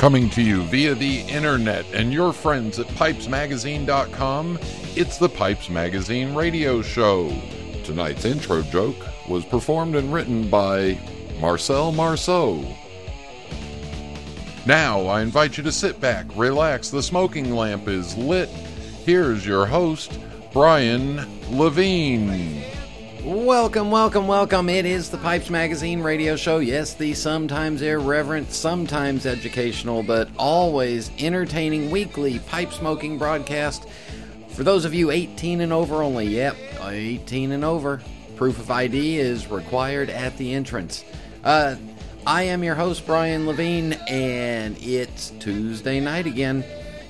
Coming to you via the internet and your friends at PipesMagazine.com, it's the Pipes Magazine radio show. Tonight's intro joke was performed and written by Marcel Marceau. Now I invite you to sit back, relax, the smoking lamp is lit. Here's your host, Brian Levine. Welcome, welcome, welcome. It is the Pipes Magazine radio show. Yes, the sometimes irreverent, sometimes educational, but always entertaining weekly pipe smoking broadcast for those of you 18 and over only. Yep, 18 and over. Proof of ID is required at the entrance. I am your host, Brian Levine, and it's Tuesday night again.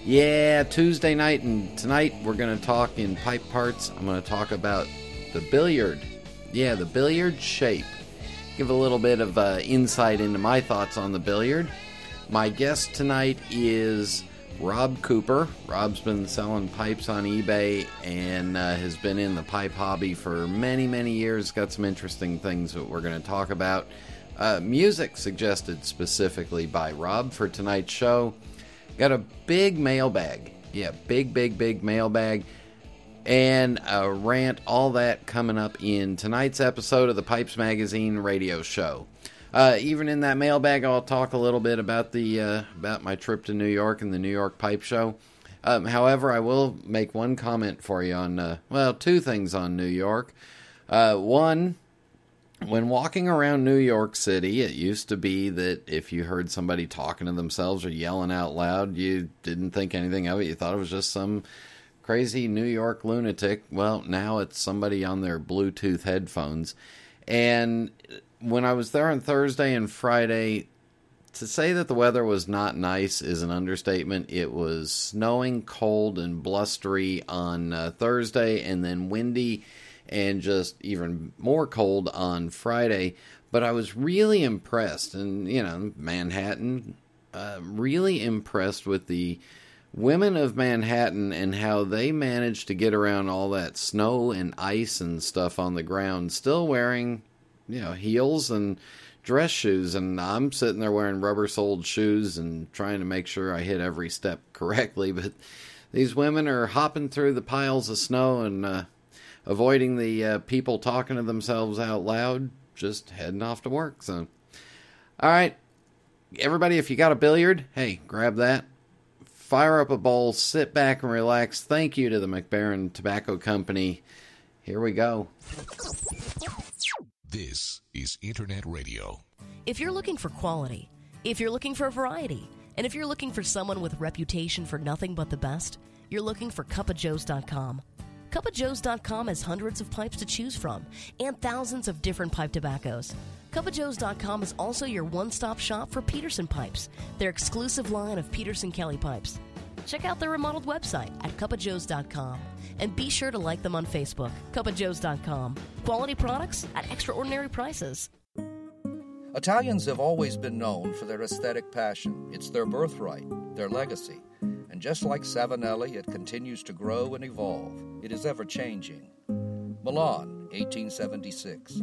Yeah, Tuesday night, and tonight we're going to talk in pipe parts. I'm going to talk about the billiard shape. Give a little bit of insight into my thoughts on the billiard. My guest tonight is Rob Cooper. Rob's been selling pipes on eBay and has been in the pipe hobby for many, many years. Got some interesting things that we're going to talk about. Music suggested specifically by Rob for tonight's show. Got a big mailbag. Yeah, big mailbag. And a rant, all that coming up in tonight's episode of the Pipes Magazine radio show. Even in that mailbag, I'll talk a little bit about about my trip to New York and the New York Pipe Show. However, I will make one comment for you on, two things on New York. One, when walking around New York City, it used to be that if you heard somebody talking to themselves or yelling out loud, you didn't think anything of it. You thought it was just some crazy New York lunatic. Well, now it's somebody on their Bluetooth headphones. And when I was there on Thursday and Friday, to say that the weather was not nice is an understatement. It was snowing, cold, and blustery on Thursday, and then windy and just even more cold on Friday. But I was really impressed, and Manhattan, really impressed with the women of Manhattan and how they managed to get around all that snow and ice and stuff on the ground, still wearing, heels and dress shoes. And I'm sitting there wearing rubber-soled shoes and trying to make sure I hit every step correctly. But these women are hopping through the piles of snow and avoiding the people talking to themselves out loud, just heading off to work. So, all right, everybody, if you got a billiard, hey, grab that. Fire up a bowl, sit back and relax. Thank you to the Mac Baren Tobacco Company. Here we go. This is Internet Radio. If you're looking for quality, if you're looking for variety, and if you're looking for someone with reputation for nothing but the best, you're looking for CupofJoes.com. CupofJoes.com has hundreds of pipes to choose from and thousands of different pipe tobaccos. CupofJoes.com is also your one-stop shop for Peterson Pipes, their exclusive line of Peterson Kelly Pipes. Check out their remodeled website at CupofJoes.com and be sure to like them on Facebook. CupofJoes.com. Quality products at extraordinary prices. Italians have always been known for their aesthetic passion. It's their birthright, their legacy. And just like Savinelli, it continues to grow and evolve. It is ever-changing. Milan, 1876.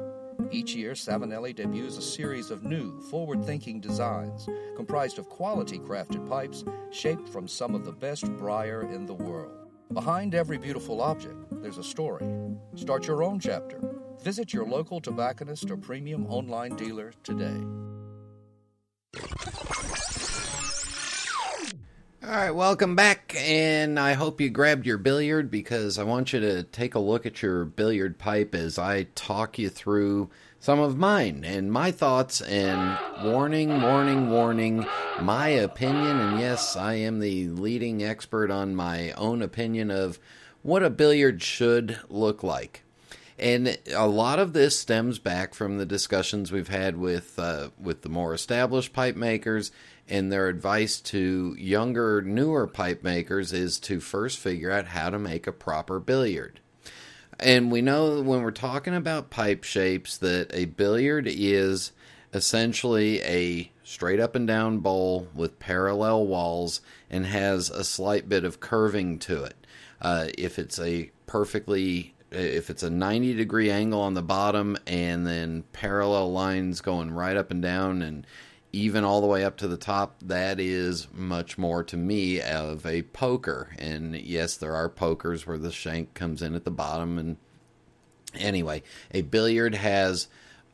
Each year, Savinelli debuts a series of new, forward-thinking designs comprised of quality-crafted pipes shaped from some of the best briar in the world. Behind every beautiful object, there's a story. Start your own chapter. Visit your local tobacconist or premium online dealer today. All right, welcome back, and I hope you grabbed your billiard because I want you to take a look at your billiard pipe as I talk you through some of mine and my thoughts, and warning, my opinion, and yes, I am the leading expert on my own opinion of what a billiard should look like. And a lot of this stems back from the discussions we've had with the more established pipe makers, and their advice to younger, newer pipe makers is to first figure out how to make a proper billiard. And we know when we're talking about pipe shapes that a billiard is essentially a straight up and down bowl with parallel walls and has a slight bit of curving to it. If it's a 90 degree angle on the bottom and then parallel lines going right up and down and even all the way up to the top, that is much more to me of a poker. And yes, there are pokers where the shank comes in at the bottom. And anyway, a billiard has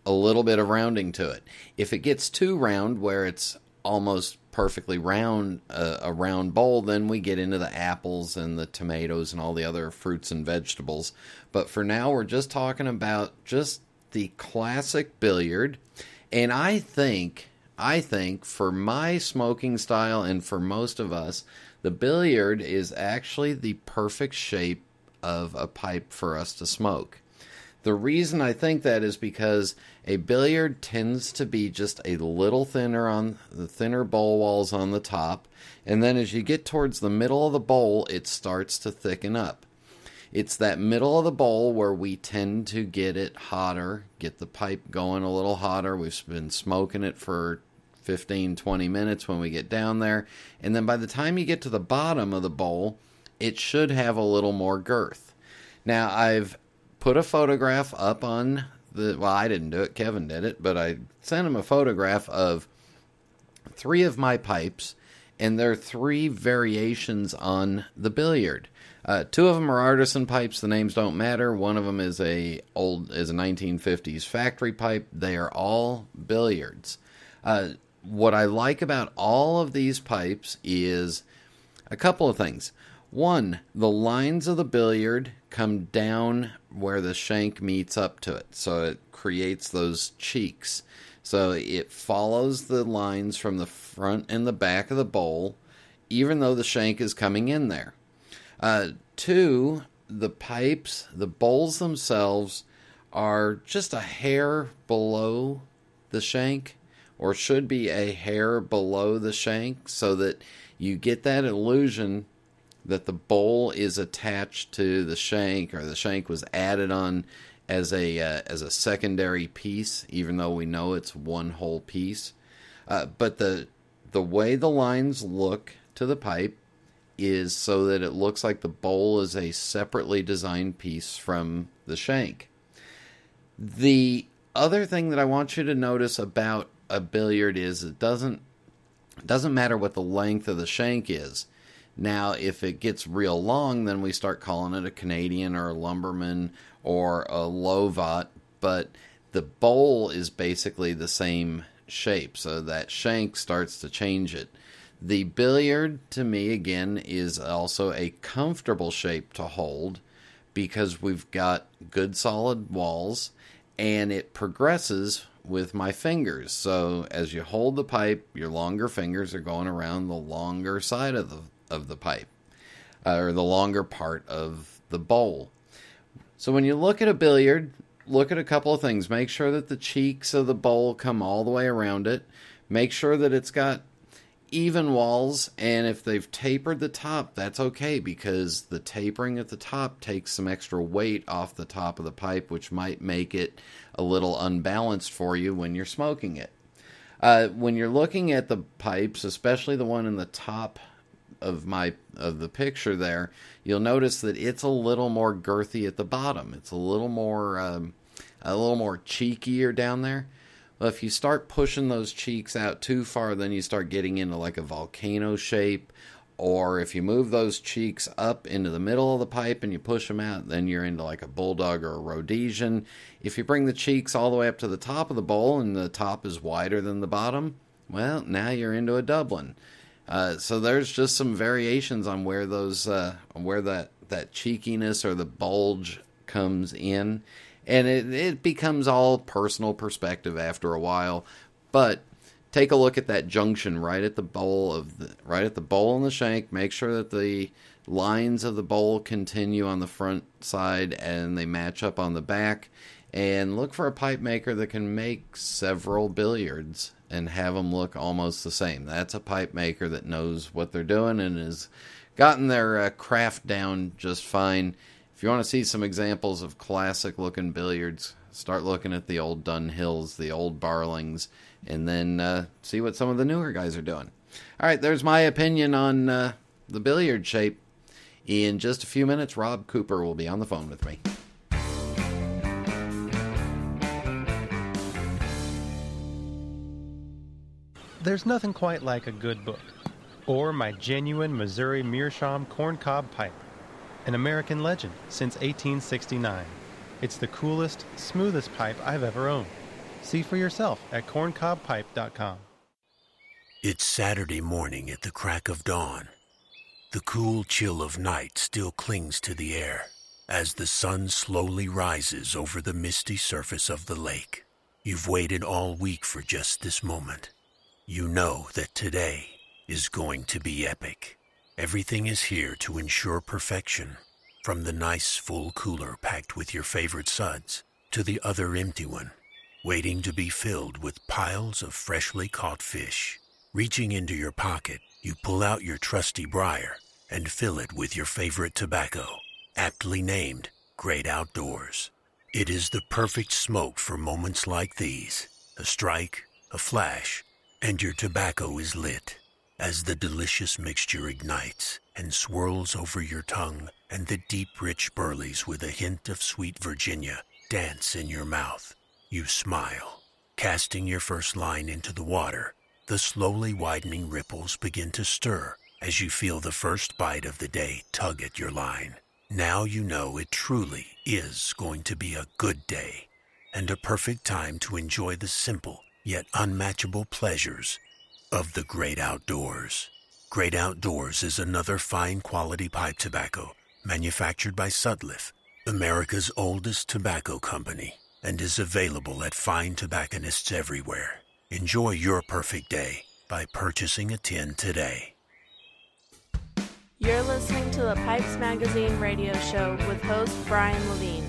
a little bit of rounding to it. If it gets too round where it's almost perfectly round, a round bowl, then we get into the apples and the tomatoes and all the other fruits and vegetables. But for now, we're just talking about just the classic billiard. And I think for my smoking style and for most of us, the billiard is actually the perfect shape of a pipe for us to smoke. The reason I think that is because a billiard tends to be just a little thinner on the thinner bowl walls on the top, and then as you get towards the middle of the bowl, it starts to thicken up. It's that middle of the bowl where we tend to get it hotter, get the pipe going a little hotter. We've been smoking it for 15, 20 minutes when we get down there. And then by the time you get to the bottom of the bowl, it should have a little more girth. Now, I've put a photograph up on the... Well, I didn't do it. Kevin did it. But I sent him a photograph of three of my pipes. And there are three variations on the billiard. Two of them are artisan pipes. The names don't matter. One of them is a 1950s factory pipe. They are all billiards. What I like about all of these pipes is a couple of things. One, the lines of the billiard come down where the shank meets up to it, so it creates those cheeks. So it follows the lines from the front and the back of the bowl, even though the shank is coming in there. Two, the pipes, the bowls themselves, are just a hair below the shank, or should be a hair below the shank, so that you get that illusion that the bowl is attached to the shank, or the shank was added on as a secondary piece, even though we know it's one whole piece. But the way the lines look to the pipe is so that it looks like the bowl is a separately designed piece from the shank. The other thing that I want you to notice about a billiard is it doesn't matter what the length of the shank is. Now, if it gets real long, then we start calling it a Canadian or a lumberman or a lovat, but the bowl is basically the same shape, so that shank starts to change it. The billiard, to me, again, is also a comfortable shape to hold because we've got good solid walls, and it progresses with my fingers. So as you hold the pipe, your longer fingers are going around the longer side of the pipe, or the longer part of the bowl. So when you look at a billiard, look at a couple of things. Make sure that the cheeks of the bowl come all the way around it. Make sure that it's got even walls, and if they've tapered the top, that's okay, because the tapering at the top takes some extra weight off the top of the pipe, which might make it a little unbalanced for you when you're smoking it. When you're looking at the pipes, especially the one in the top of the picture there, you'll notice that it's a little more girthy at the bottom. It's a little more cheekier down there. Well, if you start pushing those cheeks out too far, then you start getting into like a volcano shape. Or if you move those cheeks up into the middle of the pipe and you push them out, then you're into like a bulldog or a Rhodesian. If you bring the cheeks all the way up to the top of the bowl and the top is wider than the bottom, well, now you're into a Dublin. So there's just some variations on where those, where that cheekiness or the bulge comes in, and it becomes all personal perspective after a while. But take a look at that junction right at the bowl and the shank. Make sure that the lines of the bowl continue on the front side and they match up on the back. And look for a pipe maker that can make several billiards and have them look almost the same. That's a pipe maker that knows what they're doing and has gotten their craft down just fine. If you want to see some examples of classic-looking billiards, start looking at the old Dunhills, the old Barlings, and then see what some of the newer guys are doing. All right, there's my opinion on the billiard shape. In just a few minutes, Rob Cooper will be on the phone with me. There's nothing quite like a good book, or my genuine Missouri Meerschaum corncob pipe, an American legend since 1869. It's the coolest, smoothest pipe I've ever owned. See for yourself at corncobpipe.com. It's Saturday morning at the crack of dawn. The cool chill of night still clings to the air as the sun slowly rises over the misty surface of the lake. You've waited all week for just this moment. You know that today is going to be epic. Everything is here to ensure perfection, from the nice full cooler packed with your favorite suds to the other empty one, waiting to be filled with piles of freshly caught fish. Reaching into your pocket, you pull out your trusty briar and fill it with your favorite tobacco, aptly named Great Outdoors. It is the perfect smoke for moments like these. A strike, a flash, and your tobacco is lit as the delicious mixture ignites and swirls over your tongue, and the deep, rich burleys with a hint of sweet Virginia dance in your mouth. You smile, casting your first line into the water. The slowly widening ripples begin to stir as you feel the first bite of the day tug at your line. Now you know it truly is going to be a good day, and a perfect time to enjoy the simple yet unmatchable pleasures of the great outdoors. Great Outdoors is another fine quality pipe tobacco manufactured by Sutliff, America's oldest tobacco company, and is available at fine tobacconists everywhere. Enjoy your perfect day by purchasing a tin today. You're listening to the Pipes Magazine radio show with host Brian Levine.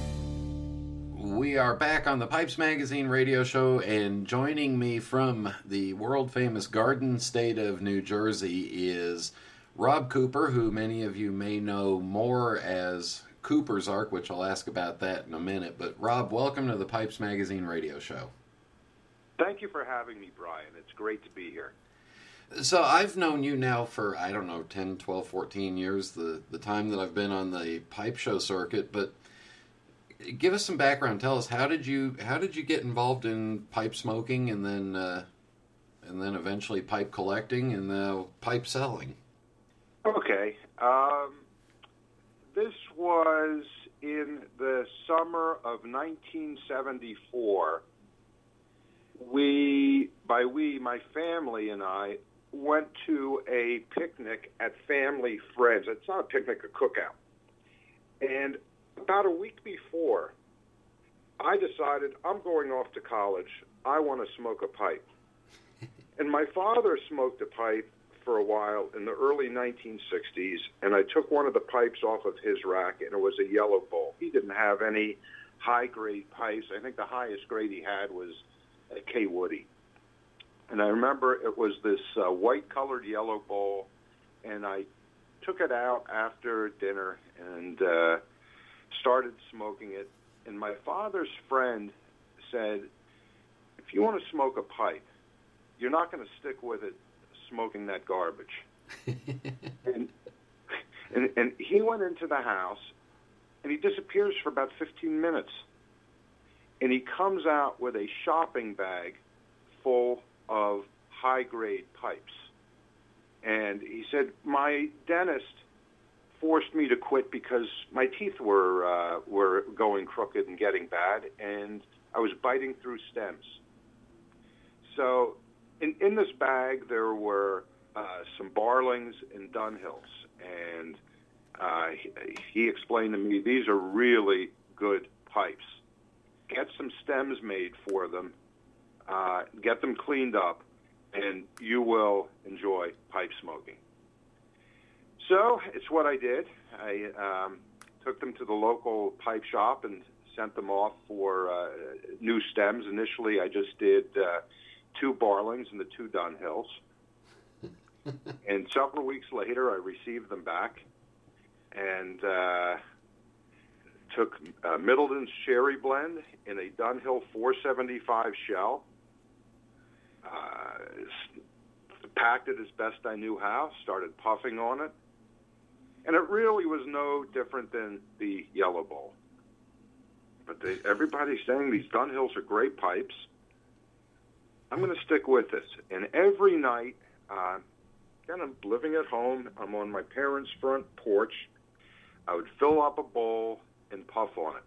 We are back on the Pipes Magazine radio show, and joining me from the world-famous Garden State of New Jersey is Rob Cooper, who many of you may know more as Cooper's Arc, which I'll ask about that in a minute. But Rob, welcome to the Pipes Magazine radio show. Thank you for having me, Brian. It's great to be here. So I've known you now for, 10, 12, 14 years, the time that I've been on the pipe show circuit. But give us some background. Tell us, how did you get involved in pipe smoking, and then eventually pipe collecting, and now pipe selling? Okay. This was in the summer of 1974. My family and I went to a picnic at Family Friends. It's not a picnic, a cookout. And about a week before, I decided I'm going off to college. I want to smoke a pipe. And my father smoked a pipe for a while in the early 1960s, and I took one of the pipes off of his rack, and it was a yellow bowl. He didn't have any high-grade pipes. I think the highest grade he had was at Kaywoodie. And I remember it was this white-colored yellow bowl, and I took it out after dinner and started smoking it. And my father's friend said, if you want to smoke a pipe, you're not going to stick with it smoking that garbage. and he went into the house, and he disappears for about 15 minutes. And he comes out with a shopping bag full of high-grade pipes. And he said, my dentist forced me to quit because my teeth were going crooked and getting bad, and I was biting through stems. So in this bag, there were some Barlings and Dunhills. And he explained to me, these are really good pipes. Get some stems made for them, get them cleaned up, and you will enjoy pipe smoking. So it's what I did. I took them to the local pipe shop and sent them off for new stems. Initially, I just did two Barlings and the two Dunhills. And several weeks later, I received them back, and took Middleton's Sherry Blend in a Dunhill 475 shell, packed it as best I knew how, started puffing on it, and it really was no different than the Yellow Bowl. But everybody's saying these Dunhills are great pipes. I'm going to stick with this. And every night, then I'm living at home, I'm on my parents' front porch, I would fill up a bowl and puff on it.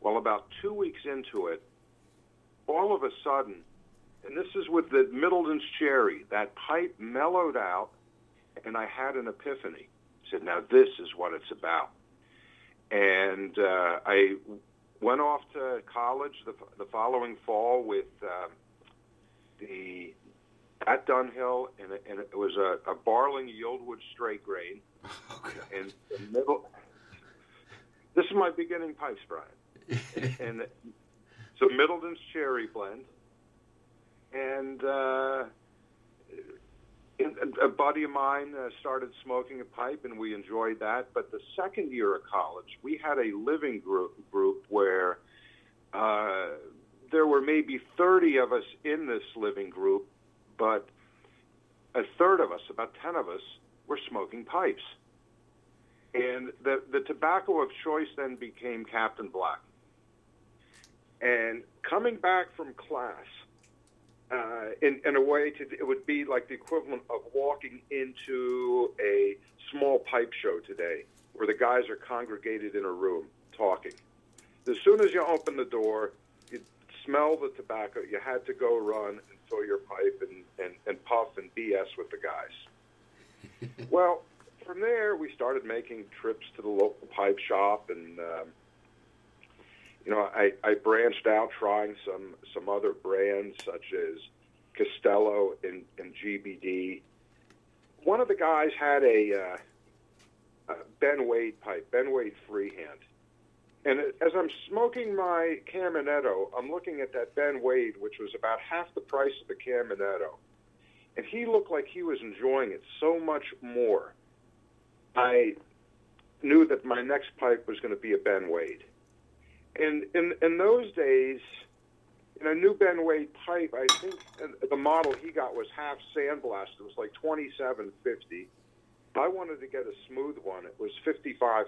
Well, about 2 weeks into it, all of a sudden, and this is with the Middleton's Cherry, that pipe mellowed out, and I had an epiphany. I said, now this is what it's about. And I went off to college the following fall with at Dunhill, and it was a Barling Yieldwood straight grade. Okay. And this is my beginning pipes, Brian. And so Middleton's Cherry Blend. And a buddy of mine started smoking a pipe, and we enjoyed that. But the second year of college, we had a living group where there were maybe 30 of us in this living group, but a third of us, about 10 of us, were smoking pipes. And the tobacco of choice then became Captain Black. And coming back from class, in a way, it would be like the equivalent of walking into a small pipe show today where the guys are congregated in a room talking. As soon as you open the door, you smell the tobacco. You had to go run and fill your pipe and puff and BS with the guys. Well, from there, we started making trips to the local pipe shop, and I branched out trying some other brands such as Costello and GBD. One of the guys had a Ben Wade pipe, Ben Wade Freehand. And as I'm smoking my Caminetto, I'm looking at that Ben Wade, which was about half the price of the Caminetto. And he looked like he was enjoying it so much more. I knew that my next pipe was going to be a Ben Wade. And in those days, in a new Ben Wade pipe, I think the model he got was half sandblasted. It was like $27.50. I wanted to get a smooth one. It was $55.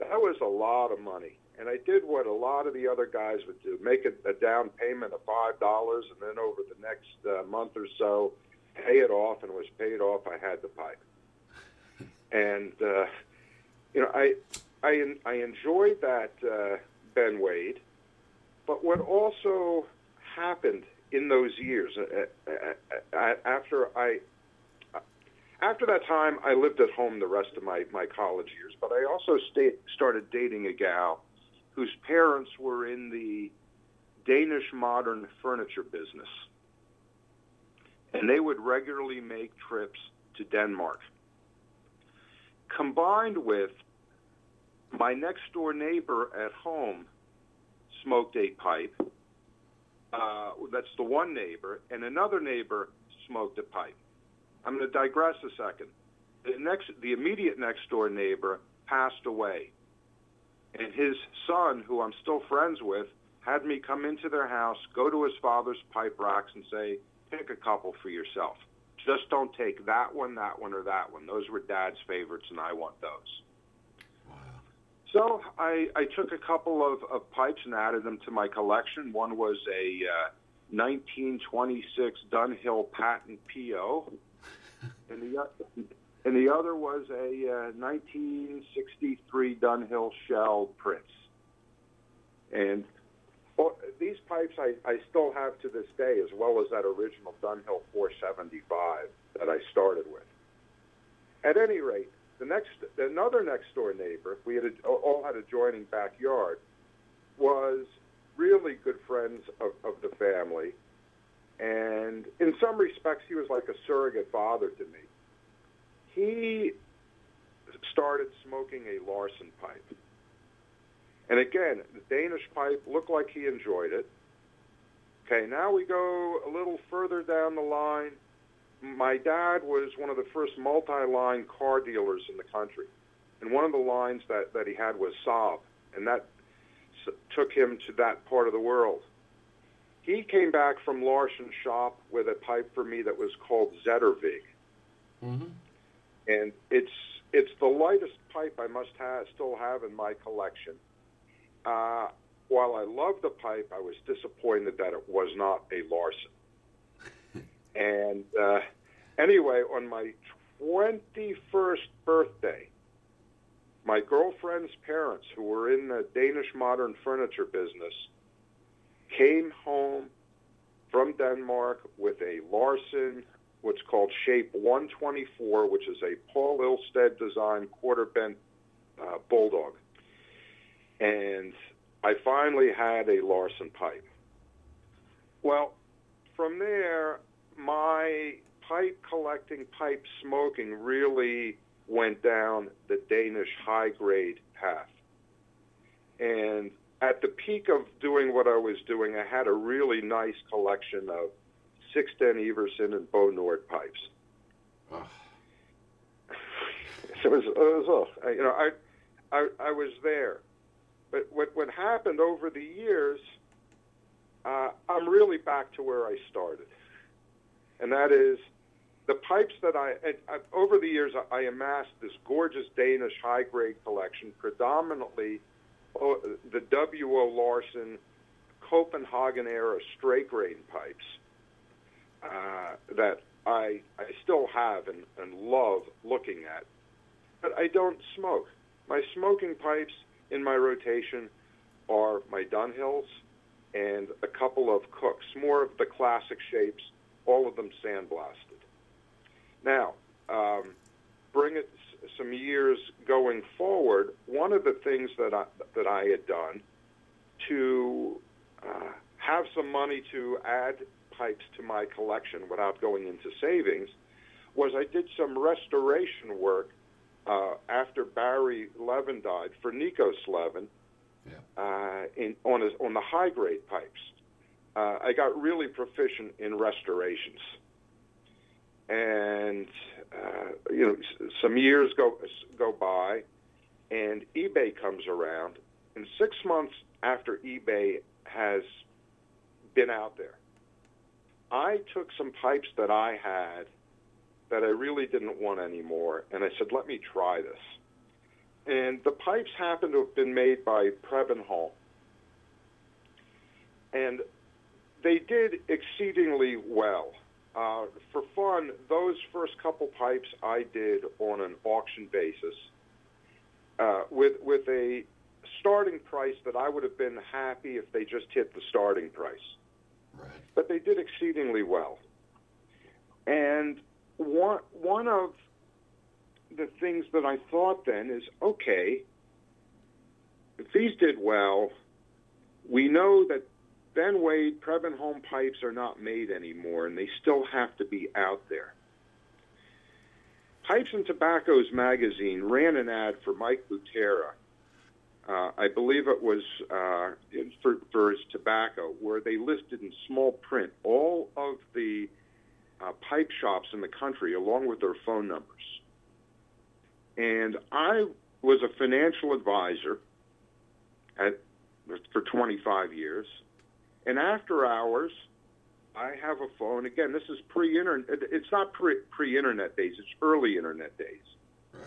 That was a lot of money. And I did what a lot of the other guys would do, make a down payment of $5, and then over the next month or so, pay it off. And it was paid off. I had the pipe. And, I enjoyed that Ben Wade, but what also happened in those years, after that time, I lived at home the rest of my college years, but I also started dating a gal whose parents were in the Danish modern furniture business, and they would regularly make trips to Denmark. Combined with my next-door neighbor at home smoked a pipe. That's the one neighbor. And another neighbor smoked a pipe. I'm going to digress a second. The immediate next-door neighbor passed away. And his son, who I'm still friends with, had me come into their house, go to his father's pipe racks, and say, pick a couple for yourself. Just don't take that one, or that one. Those were Dad's favorites, and I want those. So I took a couple of pipes and added them to my collection. One was a 1926 Dunhill patent PO, and the other was a 1963 Dunhill shell Prince. And these pipes I still have to this day, as well as that original Dunhill 475 that I started with. At any rate, another next-door neighbor, we all had adjoining backyard, was really good friends of the family. And in some respects, he was like a surrogate father to me. He started smoking a Larsen pipe. And again, the Danish pipe looked like he enjoyed it. Okay, now we go a little further down the line. My dad was one of the first multi-line car dealers in the country, and one of the lines that he had was Saab, and that took him to that part of the world. He came back from Larsen's shop with a pipe for me that was called Zettervig. Mm-hmm. And it's the lightest pipe I must have, still have in my collection. While I loved the pipe, I was disappointed that it was not a Larsen. And anyway, on my 21st birthday, my girlfriend's parents, who were in the Danish modern furniture business, came home from Denmark with a Larsen, what's called Shape 124, which is a Poul Ilsted design quarter-bent bulldog. And I finally had a Larsen pipe. Well, from there, my pipe collecting, pipe smoking really went down the Danish high-grade path. And at the peak of doing what I was doing, I had a really nice collection of Sixten Ivarsson and Bo Nord pipes. Oh. It was you know, I was there. But what happened over the years, I'm really back to where I started. And that is the pipes that I over the years, I amassed this gorgeous Danish high-grade collection, predominantly the W.O. Larsen Copenhagen-era straight-grain pipes that I still have and love looking at. But I don't smoke. My smoking pipes in my rotation are my Dunhills and a couple of Cooks, more of the classic shapes, all of them sandblasted. Now, bring it some years going forward, one of the things that I had done to have some money to add pipes to my collection without going into savings was I did some restoration work after Barry Levin died for Nikos Levin, yeah. on the high-grade pipes. I got really proficient in restorations. And, you know, some years go by, and eBay comes around. And 6 months after eBay has been out there, I took some pipes that I had that I really didn't want anymore, and I said, let me try this. And the pipes happened to have been made by Preben Holm. And they did exceedingly well. For fun, those first couple pipes I did on an auction basis with a starting price that I would have been happy if they just hit the starting price. Right. But they did exceedingly well. And one of the things that I thought then is, okay, if these did well, we know that Ben Wade, Preben Holm pipes are not made anymore, and they still have to be out there. Pipes and Tobaccos magazine ran an ad for Mike Butera. I believe it was for his tobacco, where they listed in small print all of the pipe shops in the country, along with their phone numbers. And I was a financial advisor for 25 years. And after hours, I have a phone. Again, this is pre-internet. It's not pre-internet days. It's early internet days. Right.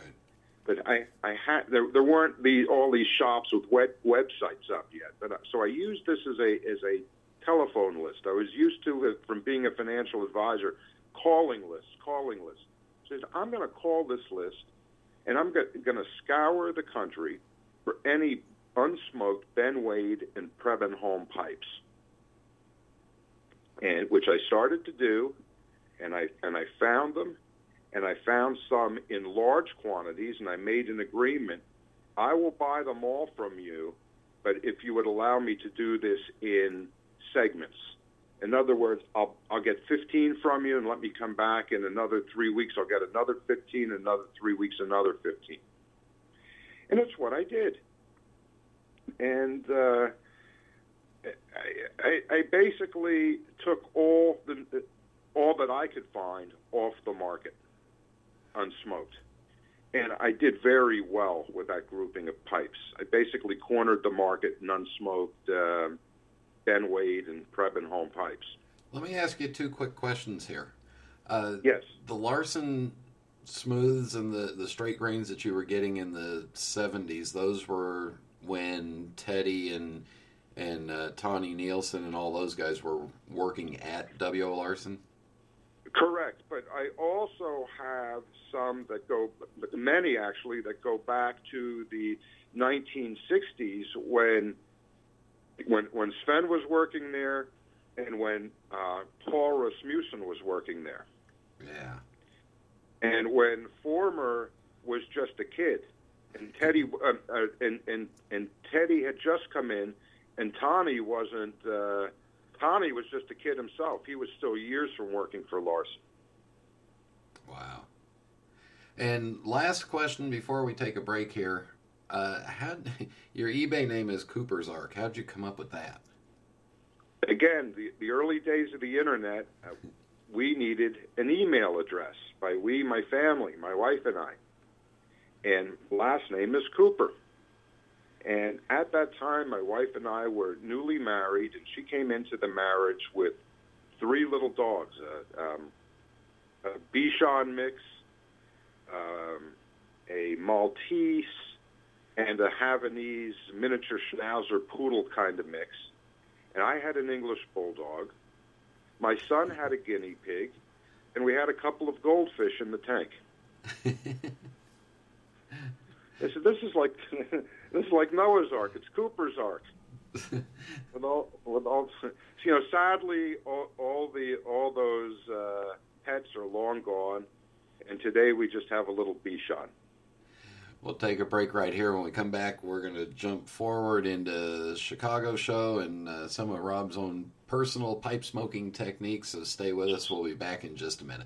But I had there weren't all these shops with websites up yet. But so I used this as a telephone list. I was used to it from being a financial advisor, calling lists. I said, I'm going to call this list, and I'm going to scour the country for any unsmoked Ben Wade and Preben Holm pipes. And which I started to do, and I found them, and I found some in large quantities, and I made an agreement. I will buy them all from you, but if you would allow me to do this in segments. In other words, I'll get 15 from you, and let me come back in another 3 weeks. I'll get another 15, another 3 weeks, another 15. And that's what I did. And I basically took all that I could find off the market, unsmoked. And I did very well with that grouping of pipes. I basically cornered the market in unsmoked Ben Wade and Preben Holm pipes. Let me ask you two quick questions here. Yes. The Larsen smooths and the straight grains that you were getting in the 70s, those were when Teddy and Tawny Nielsen and all those guys were working at W.O. Larsen? Correct, but I also have some that go, many actually, that go back to the 1960s when Sven was working there and when Paul Rasmussen was working there. Yeah. And when Former was just a kid, and Teddy and Teddy had just come in, and Tommy wasn't. Tommy was just a kid himself. He was still years from working for Larsen. Wow. And last question before we take a break here. How your eBay name is Cooper's Ark. How'd you come up with that? Again, the early days of the internet, we needed an email address. By we, my family, my wife and I. And last name is Cooper. And at that time, my wife and I were newly married, and she came into the marriage with three little dogs, a Bichon mix, a Maltese, and a Havanese miniature Schnauzer poodle kind of mix. And I had an English bulldog. My son had a guinea pig, and we had a couple of goldfish in the tank. I said, this is like Noah's Ark. It's Cooper's Ark. with all, you know, sadly, all those pets are long gone, and today we just have a little Bichon. We'll take a break right here. When we come back, we're going to jump forward into the Chicago show and some of Rob's own personal pipe smoking techniques. So stay with us. We'll be back in just a minute.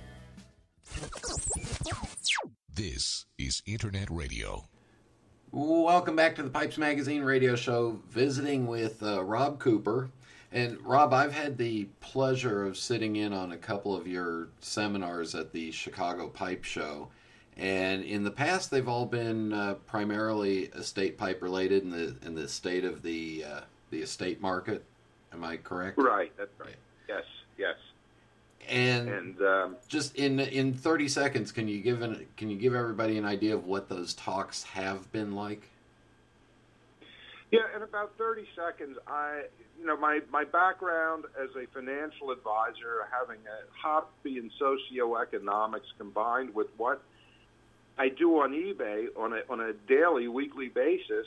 This is Internet Radio. Welcome back to the Pipes Magazine radio show, visiting with Rob Cooper. And Rob, I've had the pleasure of sitting in on a couple of your seminars at the Chicago Pipe Show. And in the past, they've all been primarily estate pipe related and in the state of the estate market. Am I correct? Right, that's right. Yes, yes. And just in 30 seconds, can you give everybody an idea of what those talks have been like? Yeah, in about 30 seconds, my background as a financial advisor, having a hobby in socioeconomics combined with what I do on eBay on a daily, weekly basis,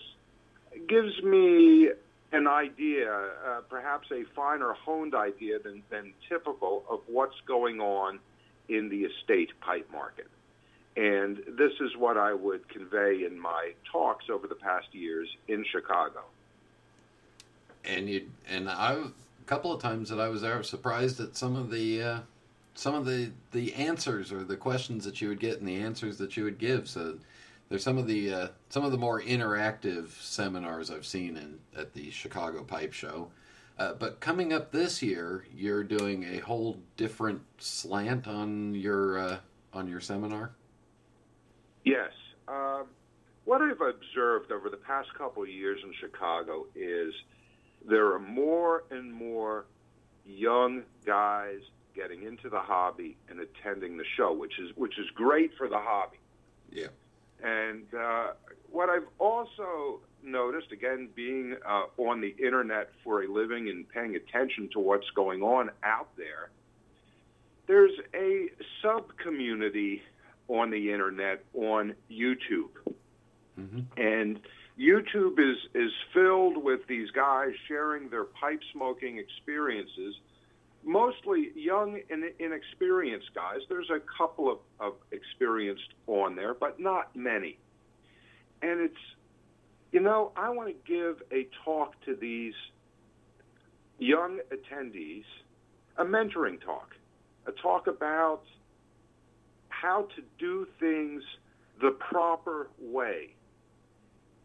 gives me an idea, perhaps a finer honed idea than typical of what's going on in the estate pipe market. And this is what I would convey in my talks over the past years in Chicago. And I a couple of times that I was there, I was surprised at some of the answers or the questions that you would get and the answers that you would give. So there's some of the more interactive seminars I've seen at the Chicago Pipe Show. But coming up this year, you're doing a whole different slant on your seminar. Yes. What I've observed over the past couple of years in Chicago is there are more and more young guys getting into the hobby and attending the show, which is great for the hobby. Yeah. And what I've also noticed, again, being on the internet for a living and paying attention to what's going on out there, there's a sub-community on the internet on YouTube. Mm-hmm. And YouTube is filled with these guys sharing their pipe smoking experiences, mostly young and inexperienced guys. There's a couple of experienced on there, but not many. And it's, you know, I want to give a talk to these young attendees, a mentoring talk, a talk about how to do things the proper way,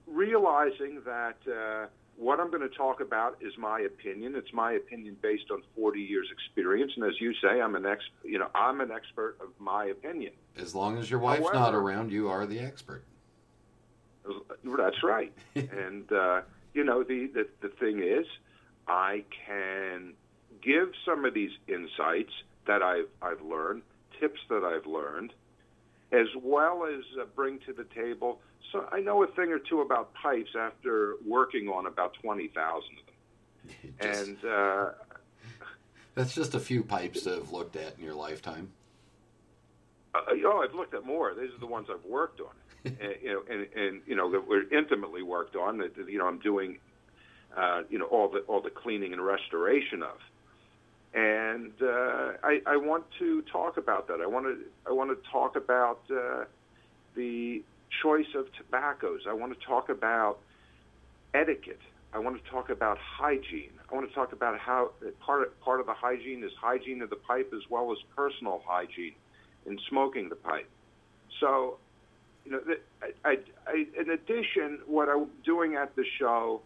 realizing that what I'm going to talk about is my opinion. It's my opinion based on 40 years experience, and as you say, I'm an expert of my opinion. As long as your wife's not around, you are the expert. That's right. And you know, the thing is, I can give some of these insights that I've learned, tips that I've learned, as well as bring to the table. So I know a thing or two about pipes after working on about 20,000 of them. That's just a few pipes to have looked at in your lifetime. I've looked at more. These are the ones I've worked on, that were intimately worked on. That, I'm doing, all the cleaning and restoration of. And I want to talk about that. I want to talk about the choice of tobaccos. I want to talk about etiquette. I want to talk about hygiene. I want to talk about how part of the hygiene is hygiene of the pipe as well as personal hygiene in smoking the pipe. So, in addition, what I'm doing at the show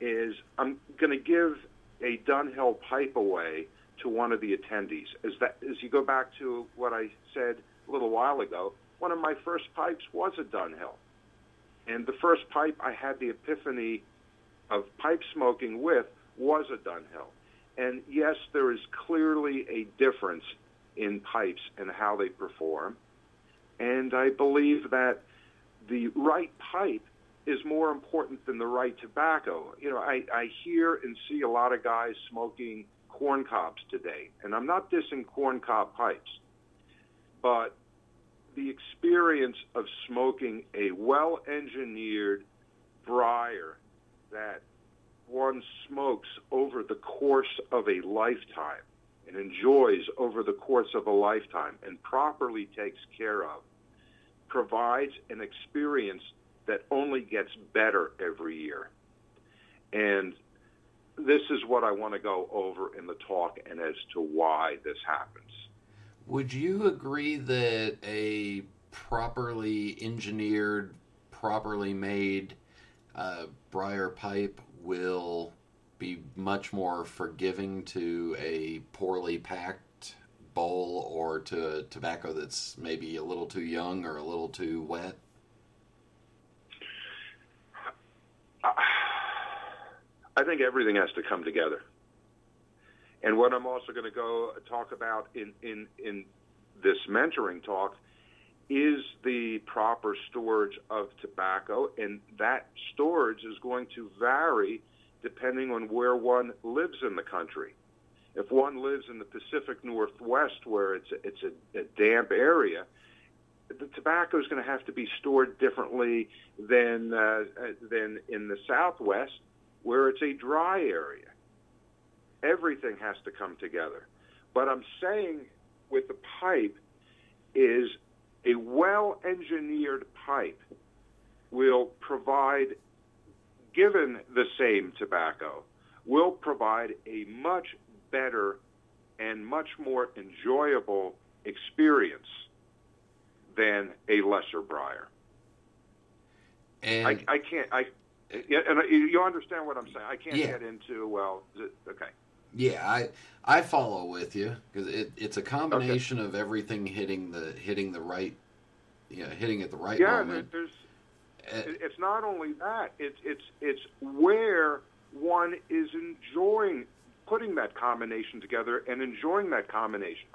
is I'm going to give a Dunhill pipe away to one of the attendees. As you go back to what I said a little while ago, one of my first pipes was a Dunhill. And the first pipe I had the epiphany of pipe smoking with was a Dunhill. And yes, there is clearly a difference in pipes and how they perform. And I believe that the right pipe is more important than the right tobacco. I hear and see a lot of guys smoking corn cobs today, and I'm not dissing corn cob pipes, but the experience of smoking a well-engineered briar that one smokes over the course of a lifetime and enjoys over the course of a lifetime and properly takes care of provides an experience that only gets better every year. And this is what I want to go over in the talk and as to why this happens. Would you agree that a properly engineered, properly made briar pipe will be much more forgiving to a poorly packed bowl or to tobacco that's maybe a little too young or a little too wet? I think everything has to come together. And what I'm also going to go talk about in this mentoring talk is the proper storage of tobacco, and that storage is going to vary depending on where one lives in the country. If one lives in the Pacific Northwest where it's a damp area, the tobacco is going to have to be stored differently than in the Southwest, where it's a dry area. Everything has to come together. But I'm saying with the pipe is a well-engineered pipe given the same tobacco, will provide a much better and much more enjoyable experience than a lesser briar. And I can't. And you understand what I'm saying. I can't get into. Well, okay. Yeah, I follow with you because it's a combination of everything hitting the right, hitting at the right moment. Yeah, it's not only that. It's where one is enjoying putting that combination together and enjoying that combination.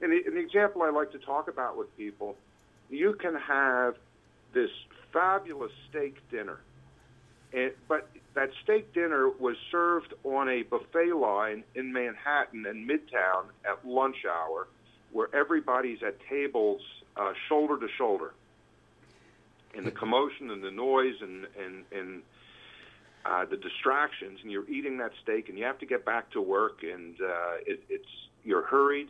And the example I like to talk about with people, you can have this fabulous steak dinner, but that steak dinner was served on a buffet line in Manhattan and Midtown at lunch hour, where everybody's at tables shoulder to shoulder. And the commotion and the noise and the distractions, and you're eating that steak, and you have to get back to work, and you're hurried.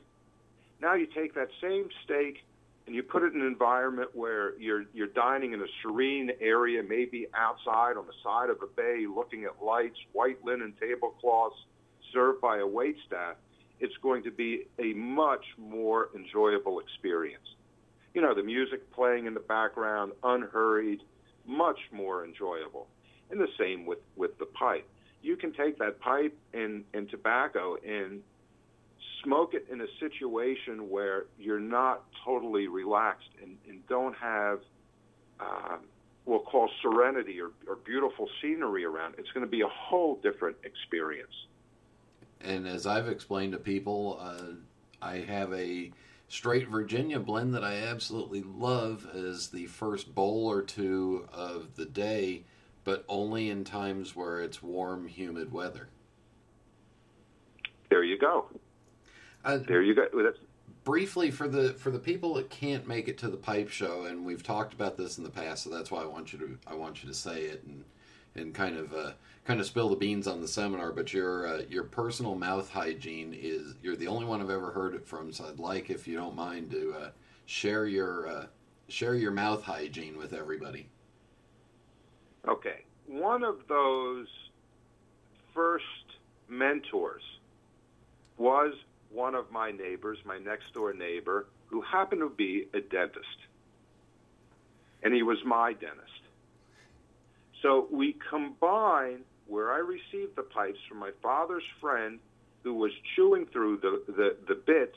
Now you take that same steak and you put it in an environment where you're dining in a serene area, maybe outside on the side of a bay, looking at lights, white linen tablecloths, served by a waitstaff. It's going to be a much more enjoyable experience. You know, the music playing in the background, unhurried, much more enjoyable. And the same with the pipe. You can take that pipe and tobacco and smoke it in a situation where you're not totally relaxed and don't have we'll call serenity or beautiful scenery around. It's going to be a whole different experience. And as I've explained to people, I have a straight Virginia blend that I absolutely love as the first bowl or two of the day, but only in times where it's warm, humid weather. There you go. There you go. Briefly, for the people that can't make it to the pipe show, and we've talked about this in the past, so that's why I want you to say it and kind of spill the beans on the seminar. But your personal mouth hygiene is, you're the only one I've ever heard it from. So I'd like, if you don't mind, to share your mouth hygiene with everybody. Okay, one of those first mentors was one of my neighbors, my next door neighbor, who happened to be a dentist, and he was my dentist. So we combine where I received the pipes from my father's friend, who was chewing through the bits,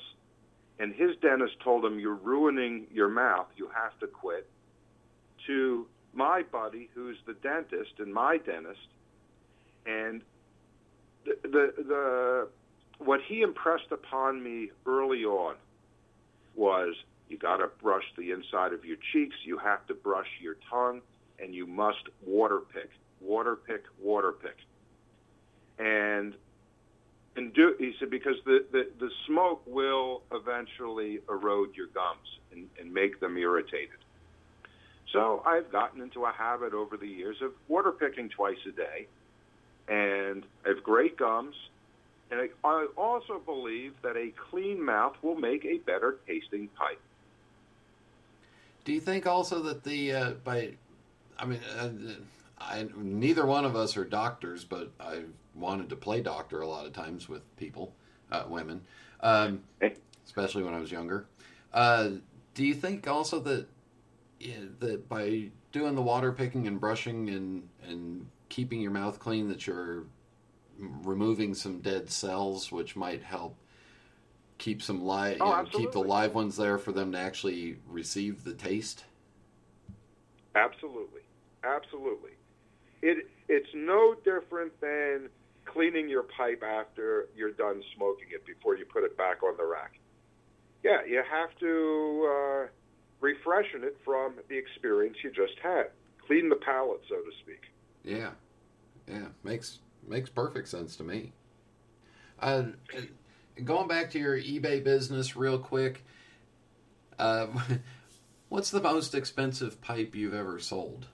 and his dentist told him, "You're ruining your mouth, you have to quit," to my buddy, who's the dentist, and my dentist, and the what he impressed upon me early on was, you got to brush the inside of your cheeks, you have to brush your tongue, and you must water pick. He said, because the smoke will eventually erode your gums and make them irritated. So I've gotten into a habit over the years of water picking twice a day, and I have great gums, and I also believe that a clean mouth will make a better tasting pipe. Do you think also that neither one of us are doctors, but I wanted to play doctor a lot of times with people, women, especially when I was younger. Do you think also that by doing the water picking and brushing and keeping your mouth clean, that you're removing some dead cells, which might help keep some keep the live ones there for them to actually receive the taste? Absolutely. It's no different than cleaning your pipe after you're done smoking it before you put it back on the rack. Yeah, you have to refreshen it from the experience you just had. Clean the palate, so to speak. Yeah, makes perfect sense to me. Going back to your eBay business real quick, what's the most expensive pipe you've ever sold?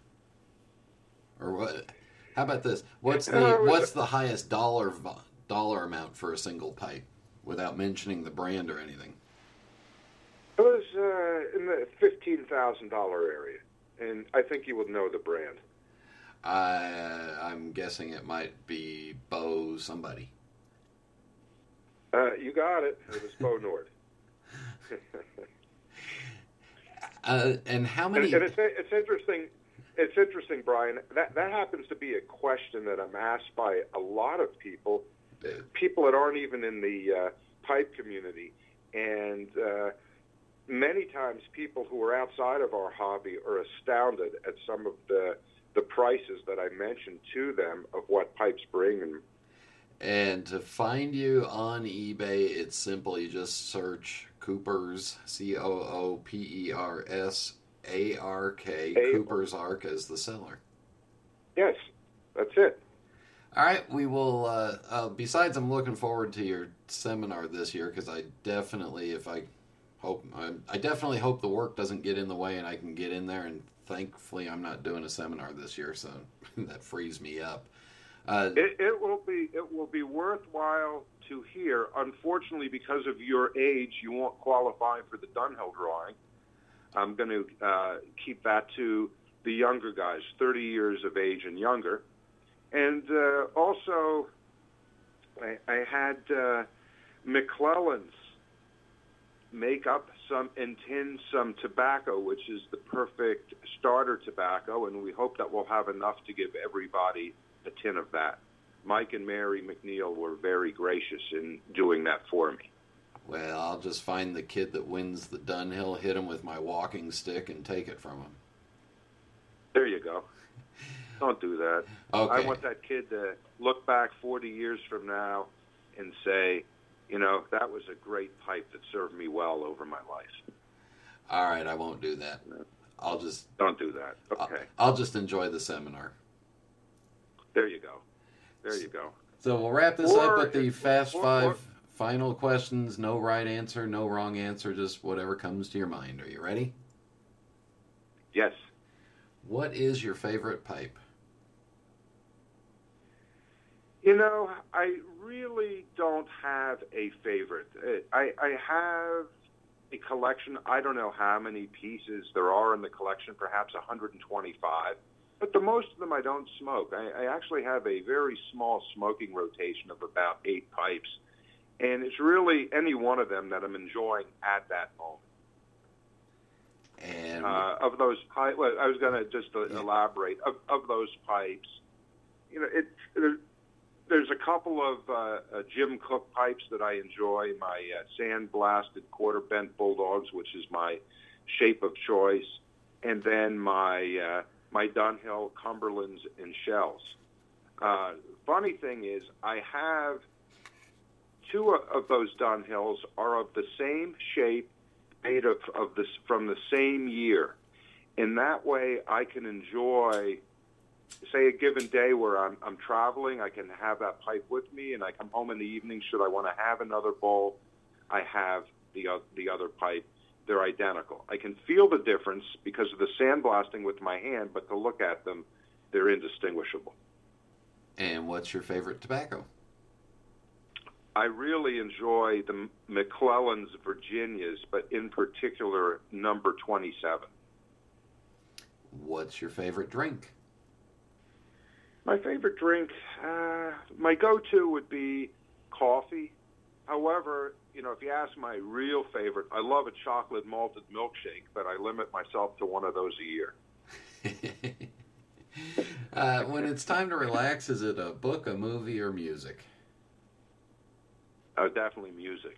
Or what? How about this? What's the highest dollar amount for a single pipe, without mentioning the brand or anything? It was in the $15,000 area, and I think you would know the brand. I'm guessing it might be Bo somebody. You got it. It was Bo Nord. And how many? And it's interesting. It's interesting, Brian. That happens to be a question that I'm asked by a lot of people, people that aren't even in the pipe community, and many times people who are outside of our hobby are astounded at some of the prices that I mentioned to them of what pipes bring and And to find you on eBay, it's simple. You just search Coopers, Coopersark. Coopers Ark is the seller. Yes, that's it. All right, we will, besides I'm looking forward to your seminar this year, because I definitely, I definitely hope the work doesn't get in the way and I can get in there, and thankfully I'm not doing a seminar this year, so that frees me up. It will be worthwhile to hear. Unfortunately, because of your age, you won't qualify for the Dunhill drawing. I'm going to keep that to the younger guys, 30 years of age and younger. And also, I had McClellan's make up some and tin some tobacco, which is the perfect starter tobacco, and we hope that we'll have enough to give everybody a tin of that. Mike and Mary McNeil were very gracious in doing that for me. Well, I'll just find the kid that wins the Dunhill, hit him with my walking stick, and take it from him. There you go. Don't do that. Okay. I want that kid to look back 40 years from now and say, you know, that was a great pipe that served me well over my life. All right, I won't do that. I'll just... Don't do that. Okay. I'll just enjoy the seminar. There you go. There you go. So we'll wrap this up at the Fast Five final questions. No right answer, no wrong answer, just whatever comes to your mind. Are you ready? Yes. What is your favorite pipe? You know, I really don't have a favorite. I have a collection. I don't know how many pieces there are in the collection, perhaps 125. But the most of them I don't smoke. I actually have a very small smoking rotation of about 8 pipes, and it's really any one of them that I'm enjoying at that moment. And of those pipes, well, I was going to just elaborate. Of those pipes, you know, there's a couple of Jim Cook pipes that I enjoy. My sand-blasted quarter-bent Bulldogs, which is my shape of choice, and then my Dunhill, Cumberlands, and Shells. Funny thing is, I have 2 of those Dunhills are of the same shape, made of this from the same year. In that way, I can enjoy, say, a given day where I'm traveling. I can have that pipe with me, and I come home in the evening. Should I want to have another bowl, I have the other pipe. They're identical. I can feel the difference because of the sandblasting with my hand, but to look at them, they're indistinguishable. And what's your favorite tobacco? I really enjoy the McClellan's Virginias, but in particular, number 27. What's your favorite drink? My favorite drink, my go-to would be coffee. However, you know, if you ask my real favorite, I love a chocolate malted milkshake, but I limit myself to one of those a year. When it's time to relax, is it a book, a movie, or music? Oh, definitely music.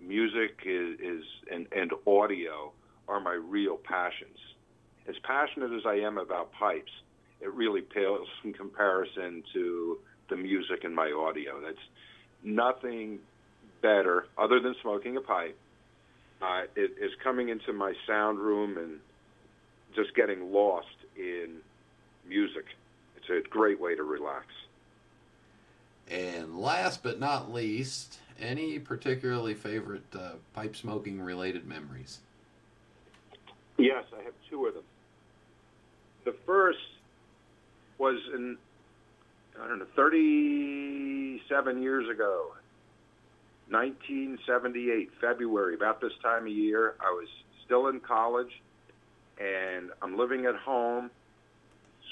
Music is and audio are my real passions. As passionate as I am about pipes, it really pales in comparison to the music and my audio. That's nothing better, other than smoking a pipe, is coming into my sound room and just getting lost in music. It's a great way to relax. And last but not least, any particularly favorite pipe smoking related memories? Yes, I have 2 of them. The first was in, 37 years ago. 1978, February, about this time of year. I was still in college, and I'm living at home.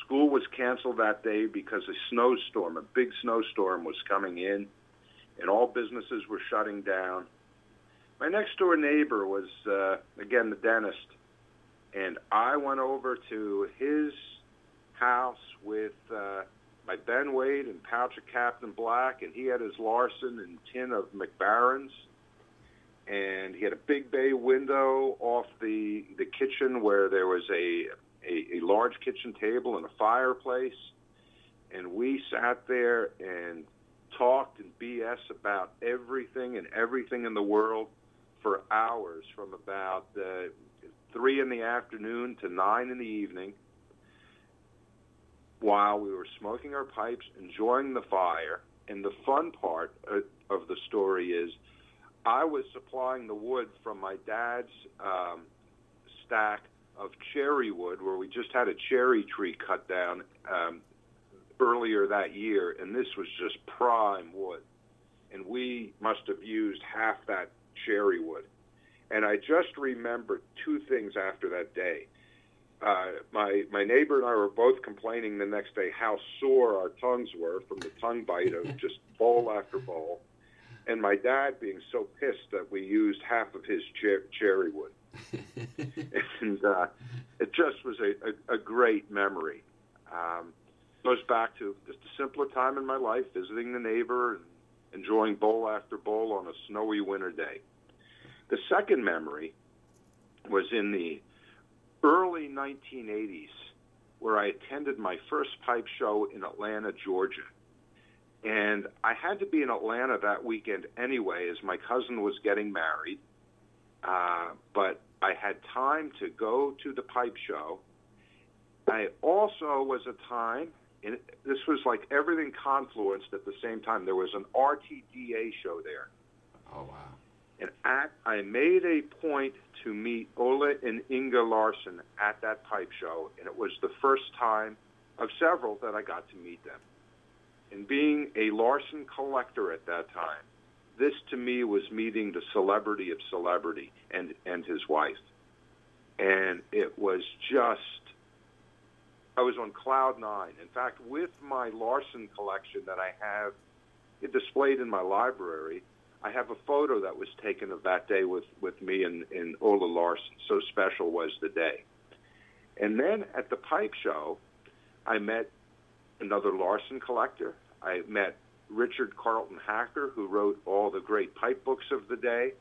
School was canceled that day because a snowstorm, a big snowstorm was coming in, and all businesses were shutting down. My next-door neighbor was, again, the dentist, and I went over to his house with... my Ben Wade and pouch of Captain Black, and he had his Larsen and tin of Mac Baren's, and he had a big bay window off the kitchen where there was a large kitchen table and a fireplace, and we sat there and talked and BS about everything and everything in the world for hours, from about 3 in the afternoon to 9 in the evening, while we were smoking our pipes, enjoying the fire. And the fun part of the story is I was supplying the wood from my dad's stack of cherry wood, where we just had a cherry tree cut down earlier that year, and this was just prime wood. And we must have used half that cherry wood. And I just remembered two things after that day. My neighbor and I were both complaining the next day how sore our tongues were from the tongue bite of just bowl after bowl, and my dad being so pissed that we used half of his cherry wood. And it just was a great memory. Goes back to just a simpler time in my life, visiting the neighbor and enjoying bowl after bowl on a snowy winter day. The second memory was in the early 1980s, where I attended my first pipe show in Atlanta, Georgia. And I had to be in Atlanta that weekend anyway, as my cousin was getting married. But I had time to go to the pipe show. I also was a time, and this was like everything confluenced at the same time. There was an RTDA show there. Oh, wow. And I made a point to meet Ole and Inga Larsen at that pipe show, and it was the first time of several that I got to meet them. And being a Larsen collector at that time, this to me was meeting the celebrity of celebrity and his wife. And it was just, I was on cloud nine. In fact, with my Larsen collection that I have it displayed in my library, I have a photo that was taken of that day with me and Ola Larsen. So special was the day. And then at the pipe show, I met another Larsen collector. I met Richard Carlton Hacker, who wrote all the great pipe books of the day,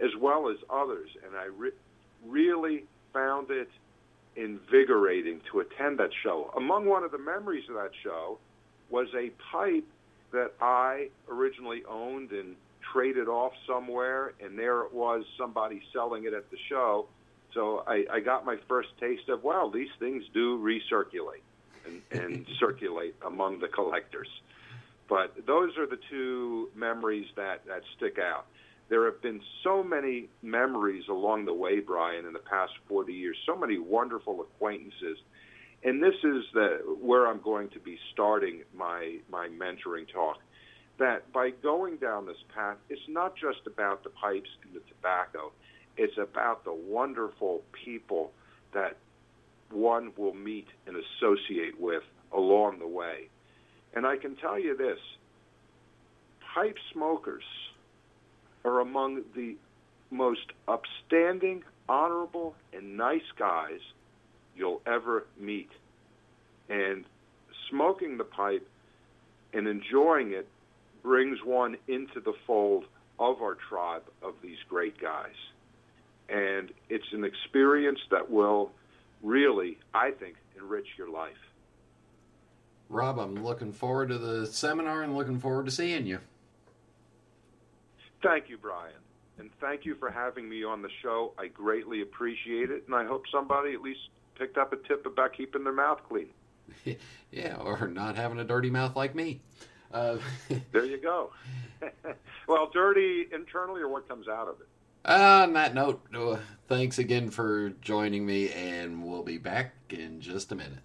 as well as others. And I really found it invigorating to attend that show. Among one of the memories of that show was a pipe that I originally owned and traded off somewhere, and there it was, somebody selling it at the show. So I got my first taste of, wow, these things do recirculate and circulate among the collectors. But those are the two memories that stick out. There have been so many memories along the way, Brian, in the past 40 years, so many wonderful acquaintances. And this is where I'm going to be starting my mentoring talk, that by going down this path, it's not just about the pipes and the tobacco. It's about the wonderful people that one will meet and associate with along the way. And I can tell you this, pipe smokers are among the most upstanding, honorable, and nice guys you'll ever meet. And smoking the pipe and enjoying it brings one into the fold of our tribe of these great guys. And it's an experience that will really, I think, enrich your life. Rob, I'm looking forward to the seminar and looking forward to seeing you. Thank you, Brian. And thank you for having me on the show. I greatly appreciate it. And I hope somebody at least picked up a tip about keeping their mouth clean. Yeah, or not having a dirty mouth like me. There you go. Well, dirty internally or what comes out of it? On that note, thanks again for joining me, and we'll be back in just a minute.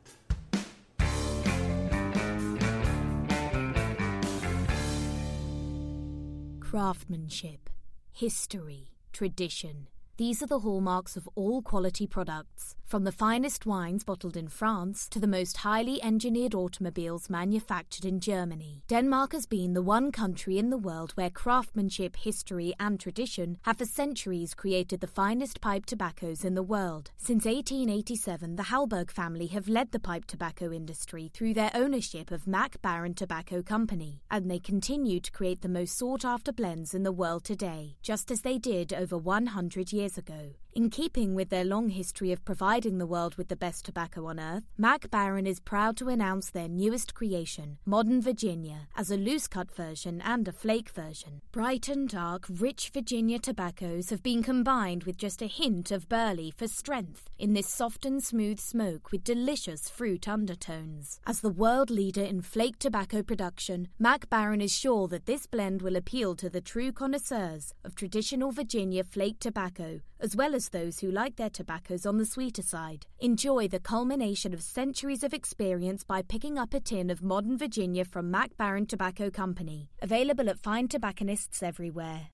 Craftsmanship, history, tradition. These are the hallmarks of all quality products, from the finest wines bottled in France to the most highly engineered automobiles manufactured in Germany. Denmark has been the one country in the world where craftsmanship, history and tradition have for centuries created the finest pipe tobaccos in the world. Since 1887, the Halberg family have led the pipe tobacco industry through their ownership of Mac Baren Tobacco Company, and they continue to create the most sought-after blends in the world today, just as they did over 100 years ago. In keeping with their long history of providing the world with the best tobacco on earth, Mac Baren is proud to announce their newest creation, Modern Virginia, as a loose-cut version and a flake version. Bright and dark, rich Virginia tobaccos have been combined with just a hint of burley for strength in this soft and smooth smoke with delicious fruit undertones. As the world leader in flake tobacco production, Mac Baren is sure that this blend will appeal to the true connoisseurs of traditional Virginia flake tobacco, as well as those who like their tobaccos on the sweeter side. Enjoy the culmination of centuries of experience by picking up a tin of Modern Virginia from Mac Baren Tobacco Company, available at fine tobacconists everywhere.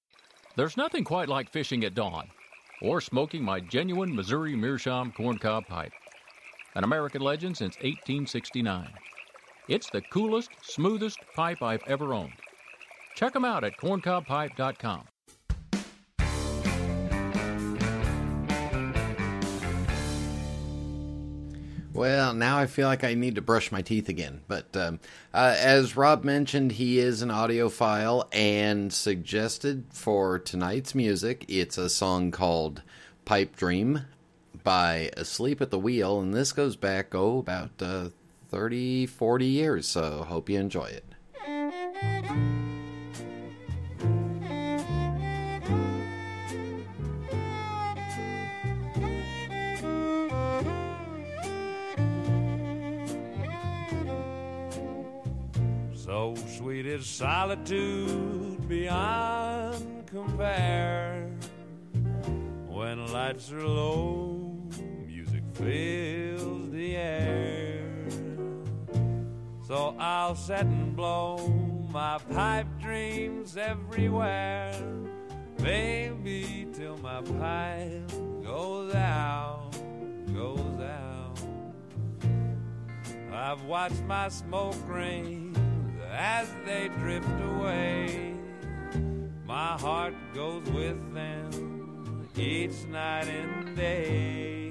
There's nothing quite like fishing at dawn, or smoking my genuine Missouri Meerschaum corncob pipe, an American legend since 1869. It's the coolest, smoothest pipe I've ever owned. Check them out at corncobpipe.com. Well, now I feel like I need to brush my teeth again. But as Rob mentioned, he is an audiophile and suggested for tonight's music, it's a song called Pipe Dream by Asleep at the Wheel. And this goes back, about 30, 40 years. So hope you enjoy it. So sweet is solitude beyond compare. When lights are low, music fills the air. So I'll set and blow my pipe dreams everywhere, baby, till my pipe goes out, goes out. I've watched my smoke rings as they drift away, my heart goes with them each night and day.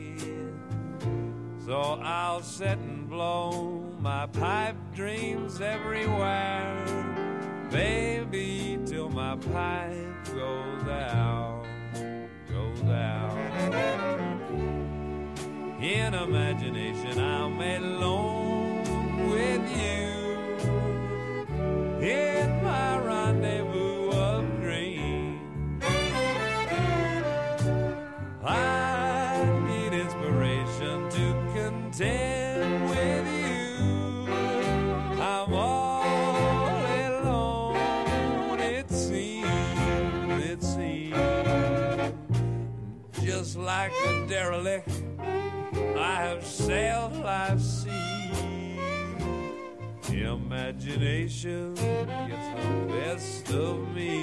So I'll sit and blow my pipe dreams everywhere, baby, till my pipe goes out, goes out. In imagination I'll make alone with you, in my rendezvous of dreams. I need inspiration to contend with you. I'm all alone, it seems. Just like a derelict, I have sailed life's sea. Imagination gets the best of me.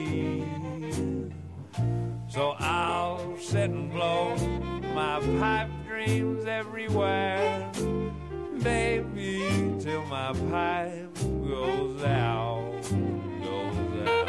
So I'll sit and blow my pipe dreams everywhere, baby, till my pipe goes out, goes out.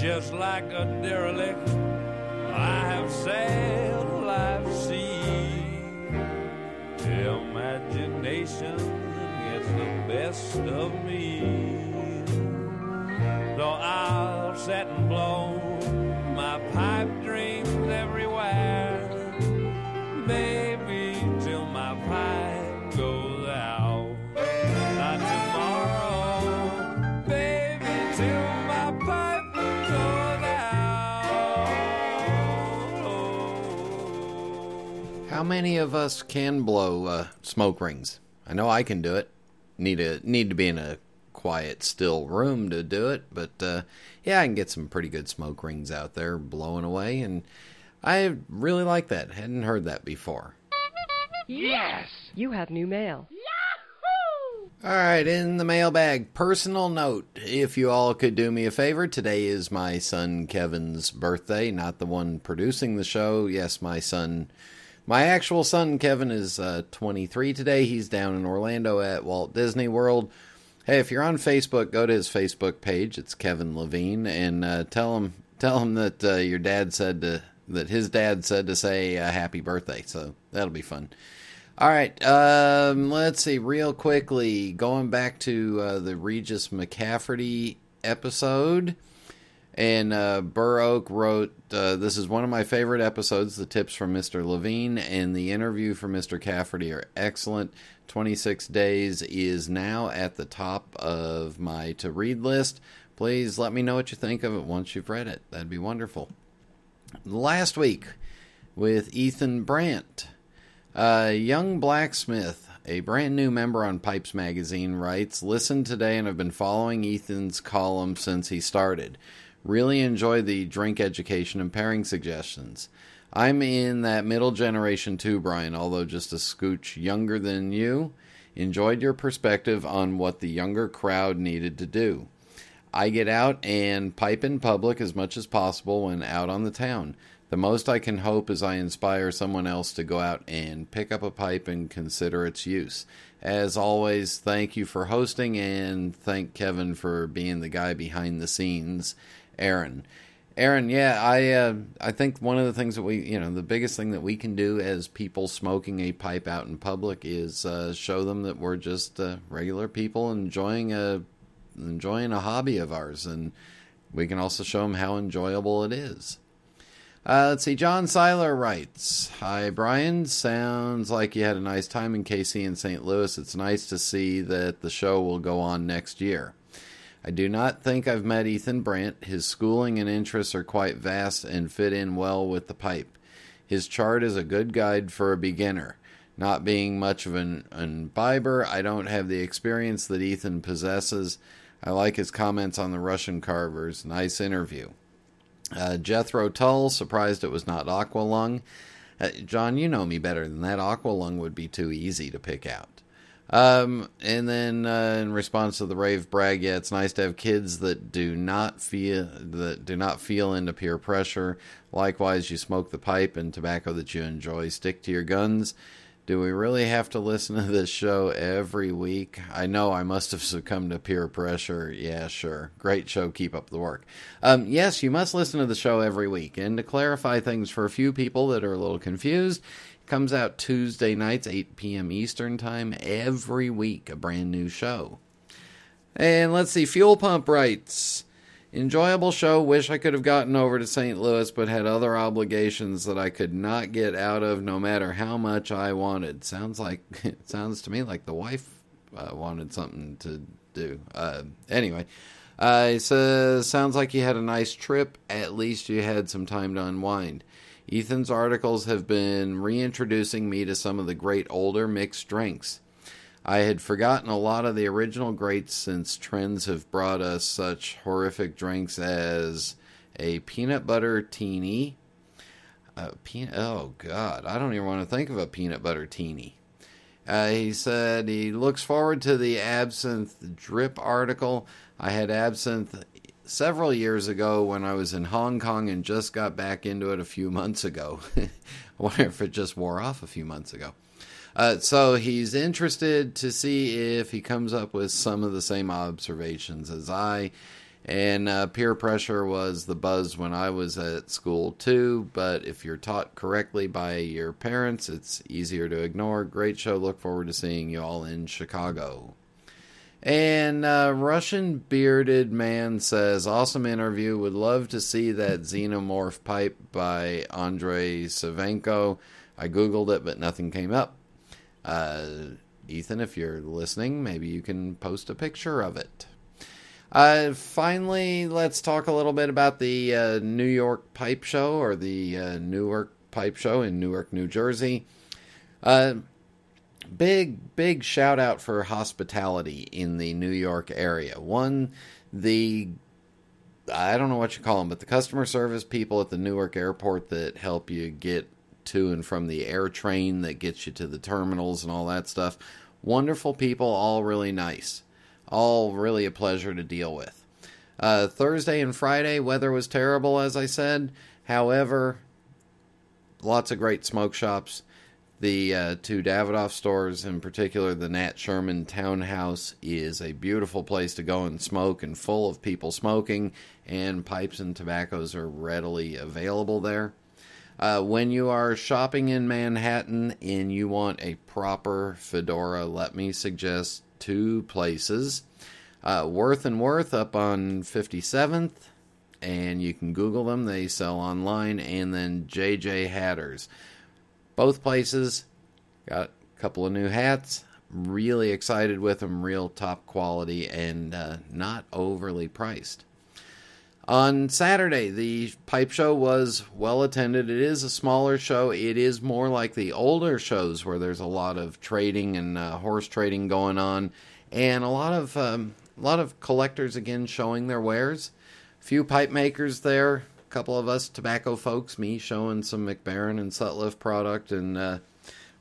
Just like a derelict, I have sailed life's sea. Imagination gets the best of me. So I'll set and blow my pipe dreams everywhere, baby, till my pipe goes out. Not tomorrow, baby, till my pipe. How many of us can blow smoke rings? I know I can do it. Need to be in a quiet, still room to do it, but yeah, I can get some pretty good smoke rings out there blowing away, and I really like that. Hadn't heard that before. Yes! You have new mail. Yahoo! All right, in the mailbag, personal note. If you all could do me a favor, today is my son Kevin's birthday, not the one producing the show. Yes, my son My actual son, Kevin, is 23 today. He's down in Orlando at Walt Disney World. Hey, if you're on Facebook, go to his Facebook page. It's Kevin Levine, and tell him that your dad said that his dad said to say happy birthday. So that'll be fun. All right, let's see. Real quickly, going back to the Regis McCafferty episode, and Burr Oak wrote, "This is one of my favorite episodes. The tips from Mr. Levine and the interview from Mr. Cafferty are excellent. 26 Days is now at the top of my to-read list. Please let me know what you think of it once you've read it. That'd be wonderful." Last week with Ethan Brandt, Young Blacksmith, a brand new member on Pipes Magazine, writes, "Listen today and have been following Ethan's column since he started. Really enjoy the drink education and pairing suggestions. I'm in that middle generation too, Brian, although just a scooch younger than you. Enjoyed your perspective on what the younger crowd needed to do. I get out and pipe in public as much as possible when out on the town. The most I can hope is I inspire someone else to go out and pick up a pipe and consider its use. As always, thank you for hosting, and thank Kevin for being the guy behind the scenes. Aaron." Aaron, yeah, I think one of the things that the biggest thing that we can do as people smoking a pipe out in public is show them that we're just regular people enjoying a hobby of ours, and we can also show them how enjoyable it is. Let's see, John Seiler writes, "Hi, Brian. Sounds like you had a nice time in KC and St. Louis. It's nice to see that the show will go on next year. I do not think I've met Ethan Brandt. His schooling and interests are quite vast and fit in well with the pipe. His chart is a good guide for a beginner. Not being much of an imbiber, I don't have the experience that Ethan possesses. I like his comments on the Russian carvers. Nice interview." Jethro Tull, surprised it was not Aqualung. John, you know me better than that. Aqualung would be too easy to pick out. And then in response to the rave brag, yeah, it's nice to have kids that do not feel into peer pressure. Likewise, you smoke the pipe and tobacco that you enjoy. Stick to your guns. Do we really have to listen to this show every week? I know I must have succumbed to peer pressure. Yeah, sure. Great show. Keep up the work. Yes, you must listen to the show every week. And to clarify things for a few people that are a little confused, it comes out Tuesday nights, 8 p.m. Eastern time, every week, a brand new show. And let's see, Fuel Pump writes, "Enjoyable show. Wish I could have gotten over to St. Louis, but had other obligations that I could not get out of no matter how much I wanted." Sounds to me like the wife wanted something to do. Anyway, it says, "Sounds like you had a nice trip. At least you had some time to unwind. Ethan's articles have been reintroducing me to some of the great older mixed drinks. I had forgotten a lot of the original greats since trends have brought us such horrific drinks as a peanut butter teeny. Oh, God, I don't even want to think of a peanut butter teeny." He said he looks forward to the absinthe drip article. "I had absinthe several years ago when I was in Hong Kong and just got back into it a few months ago." I wonder if it just wore off a few months ago. So he's interested to see if he comes up with some of the same observations as I. And peer pressure was the buzz when I was at school too, but if you're taught correctly by your parents, it's easier to ignore. Great show. Look forward to seeing you all in Chicago. And Russian Bearded Man says, "Awesome interview. Would love to see that Xenomorph pipe by Andrei Savenko. I Googled it, but nothing came up." Ethan, if you're listening, maybe you can post a picture of it. Finally, let's talk a little bit about the New York Pipe Show, or the Newark Pipe Show in Newark, New Jersey. Big shout out for hospitality in the New York area. One, I don't know what you call them, but the customer service people at the Newark airport that help you get to and from the air train that gets you to the terminals and all that stuff. Wonderful people, all really nice. All really a pleasure to deal with. Thursday and Friday, weather was terrible, as I said. However, lots of great smoke shops. The two Davidoff stores, in particular, the Nat Sherman Townhouse, is a beautiful place to go and smoke and full of people smoking, and pipes and tobaccos are readily available there. When you are shopping in Manhattan and you want a proper fedora, let me suggest two places. Worth and Worth up on 57th, and you can Google them. They sell online. And then JJ Hatters. Both places got a couple of new hats. Really excited with them. Real top quality and not overly priced. On Saturday, the pipe show was well attended. It is a smaller show. It is more like the older shows where there's a lot of trading and horse trading going on, and a lot of collectors again showing their wares. A few pipe makers there. A couple of us tobacco folks. Me showing some Mac Baren and Sutliff product, and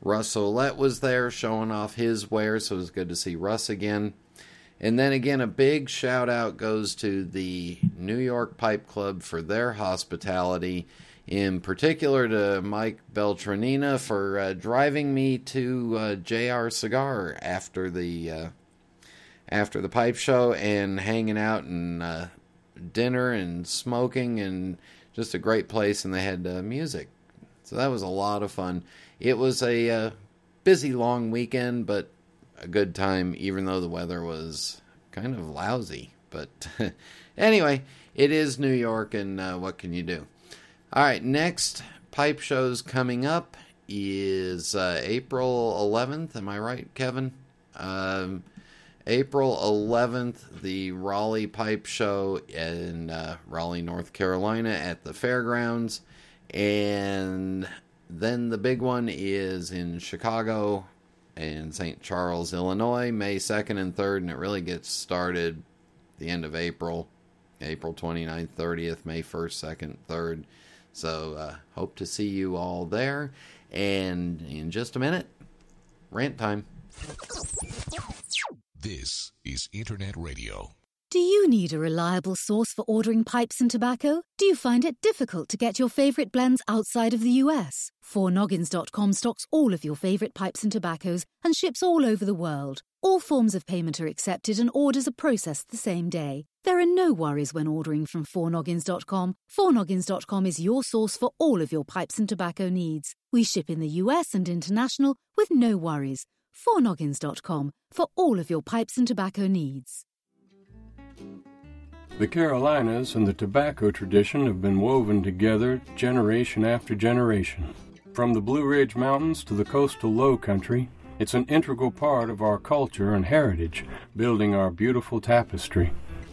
Russ Olette was there showing off his wares. So it was good to see Russ again. And then again, a big shout-out goes to the New York Pipe Club for their hospitality, in particular to Mike Beltranina for driving me to J.R. Cigar after the pipe show and hanging out and dinner and smoking, and just a great place, and they had music. So that was a lot of fun. It was a busy, long weekend, but a good time, even though the weather was kind of lousy. But anyway, it is New York, and what can you do? All right, next pipe shows coming up is April 11th. Am I right, Kevin? April 11th, the Raleigh Pipe Show in Raleigh, North Carolina at the fairgrounds. And then the big one is in Chicago and St. Charles, Illinois, May 2nd and 3rd, and it really gets started the end of April, April 29th, 30th, May 1st, 2nd, 3rd. So hope to see you all there. And in just a minute, rant time. This is Internet Radio. Do you need a reliable source for ordering pipes and tobacco? Do you find it difficult to get your favorite blends outside of the US? 4noggins.com stocks all of your favorite pipes and tobaccos and ships all over the world. All forms of payment are accepted and orders are processed the same day. There are no worries when ordering from 4noggins.com. 4noggins.com is your source for all of your pipes and tobacco needs. We ship in the US and international with no worries. 4noggins.com for all of your pipes and tobacco needs. The Carolinas and the tobacco tradition have been woven together generation after generation. From the Blue Ridge Mountains to the coastal low country, it's an integral part of our culture and heritage, building our beautiful tapestry.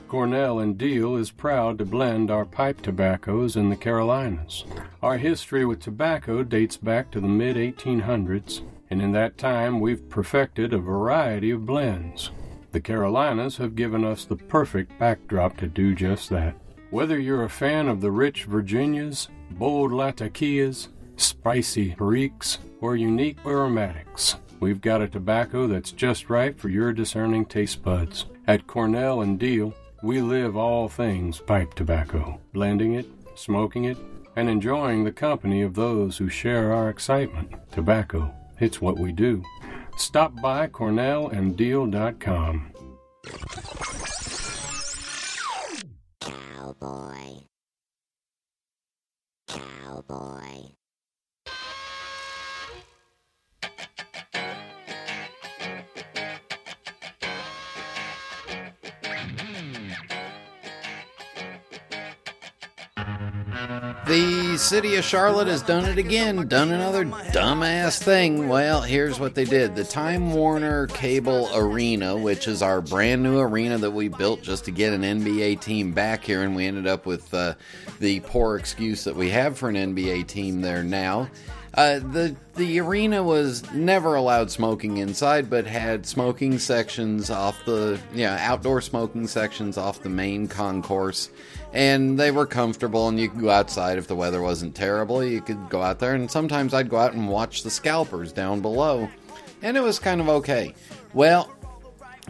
Cornell and Deal is proud to blend our pipe tobaccos in the Carolinas. Our history with tobacco dates back to the mid-1800s, and in that time we've perfected a variety of blends. The Carolinas have given us the perfect backdrop to do just that. Whether you're a fan of the rich Virginias, bold Latakias, spicy Periques, or unique aromatics, we've got a tobacco that's just right for your discerning taste buds. At Cornell and Deal, we live all things pipe tobacco, blending it, smoking it, and enjoying the company of those who share our excitement. Tobacco, it's what we do. Stop by CornellandDeal.com. Cowboy. Cowboy. The city of Charlotte has done it again, done another dumbass thing. Well, here's what they did. The Time Warner Cable Arena, which is our brand new arena that we built just to get an NBA team back here, and we ended up with the poor excuse that we have for an NBA team there now. The arena was never allowed smoking inside, but had smoking sections off the, outdoor smoking sections off the main concourse, and they were comfortable, and you could go outside if the weather wasn't terrible. You could go out there, and sometimes I'd go out and watch the scalpers down below, and it was kind of okay. Well,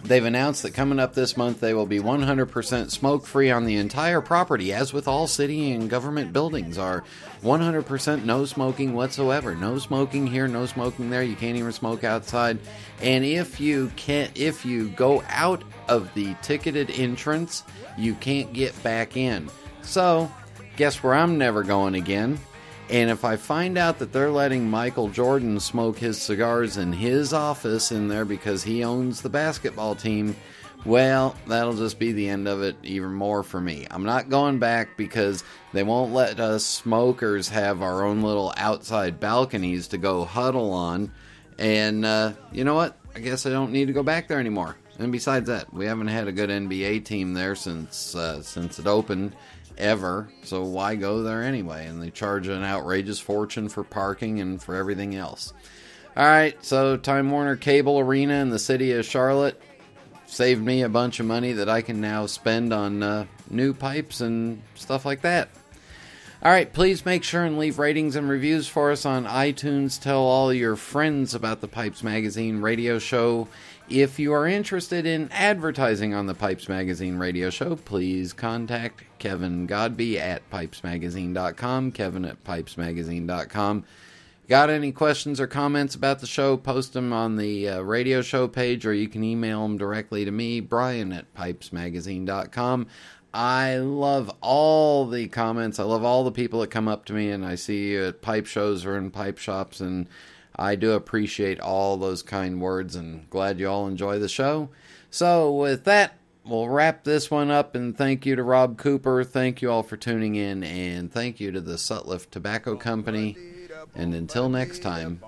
They've announced that coming up this month, they will be 100% smoke-free on the entire property. As with all city and government buildings, are 100% no smoking whatsoever. No smoking here, no smoking there. You can't even smoke outside. And if you go out of the ticketed entrance, you can't get back in. So, guess where I'm never going again. And if I find out that they're letting Michael Jordan smoke his cigars in his office in there because he owns the basketball team, well, that'll just be the end of it even more for me. I'm not going back because they won't let us smokers have our own little outside balconies to go huddle on. And you know what? I guess I don't need to go back there anymore. And besides that, we haven't had a good NBA team there since it opened. Ever, so why go there anyway? And they charge an outrageous fortune for parking and for everything else. Alright, so Time Warner Cable Arena in the city of Charlotte saved me a bunch of money that I can now spend on new pipes and stuff like that. Alright, please make sure and leave ratings and reviews for us on iTunes. Tell all your friends about the Pipes Magazine radio show. If you are interested in advertising on the Pipes Magazine radio show, please contact Kevin Godby at PipesMagazine.com, Kevin at PipesMagazine.com. Got any questions or comments about the show, post them on the radio show page, or you can email them directly to me, Brian at PipesMagazine.com. I love all the comments. I love all the people that come up to me, and I see you at pipe shows or in pipe shops, and I do appreciate all those kind words, and glad you all enjoy the show. So with that, we'll wrap this one up, and thank you to Rob Cooper. Thank you all for tuning in, and thank you to the Sutliff Tobacco Company. And until next time.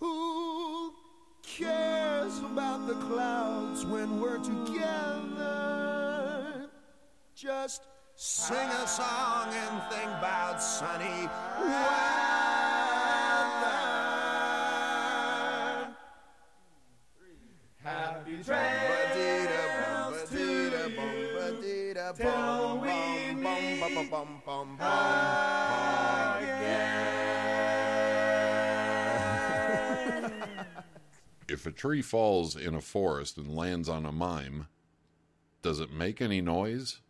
Who cares about the clouds when we're together? Just sing a song and think about sunny weather. Happy trails to till we meet again. If a tree falls in a forest and lands on a mime, does it make any noise?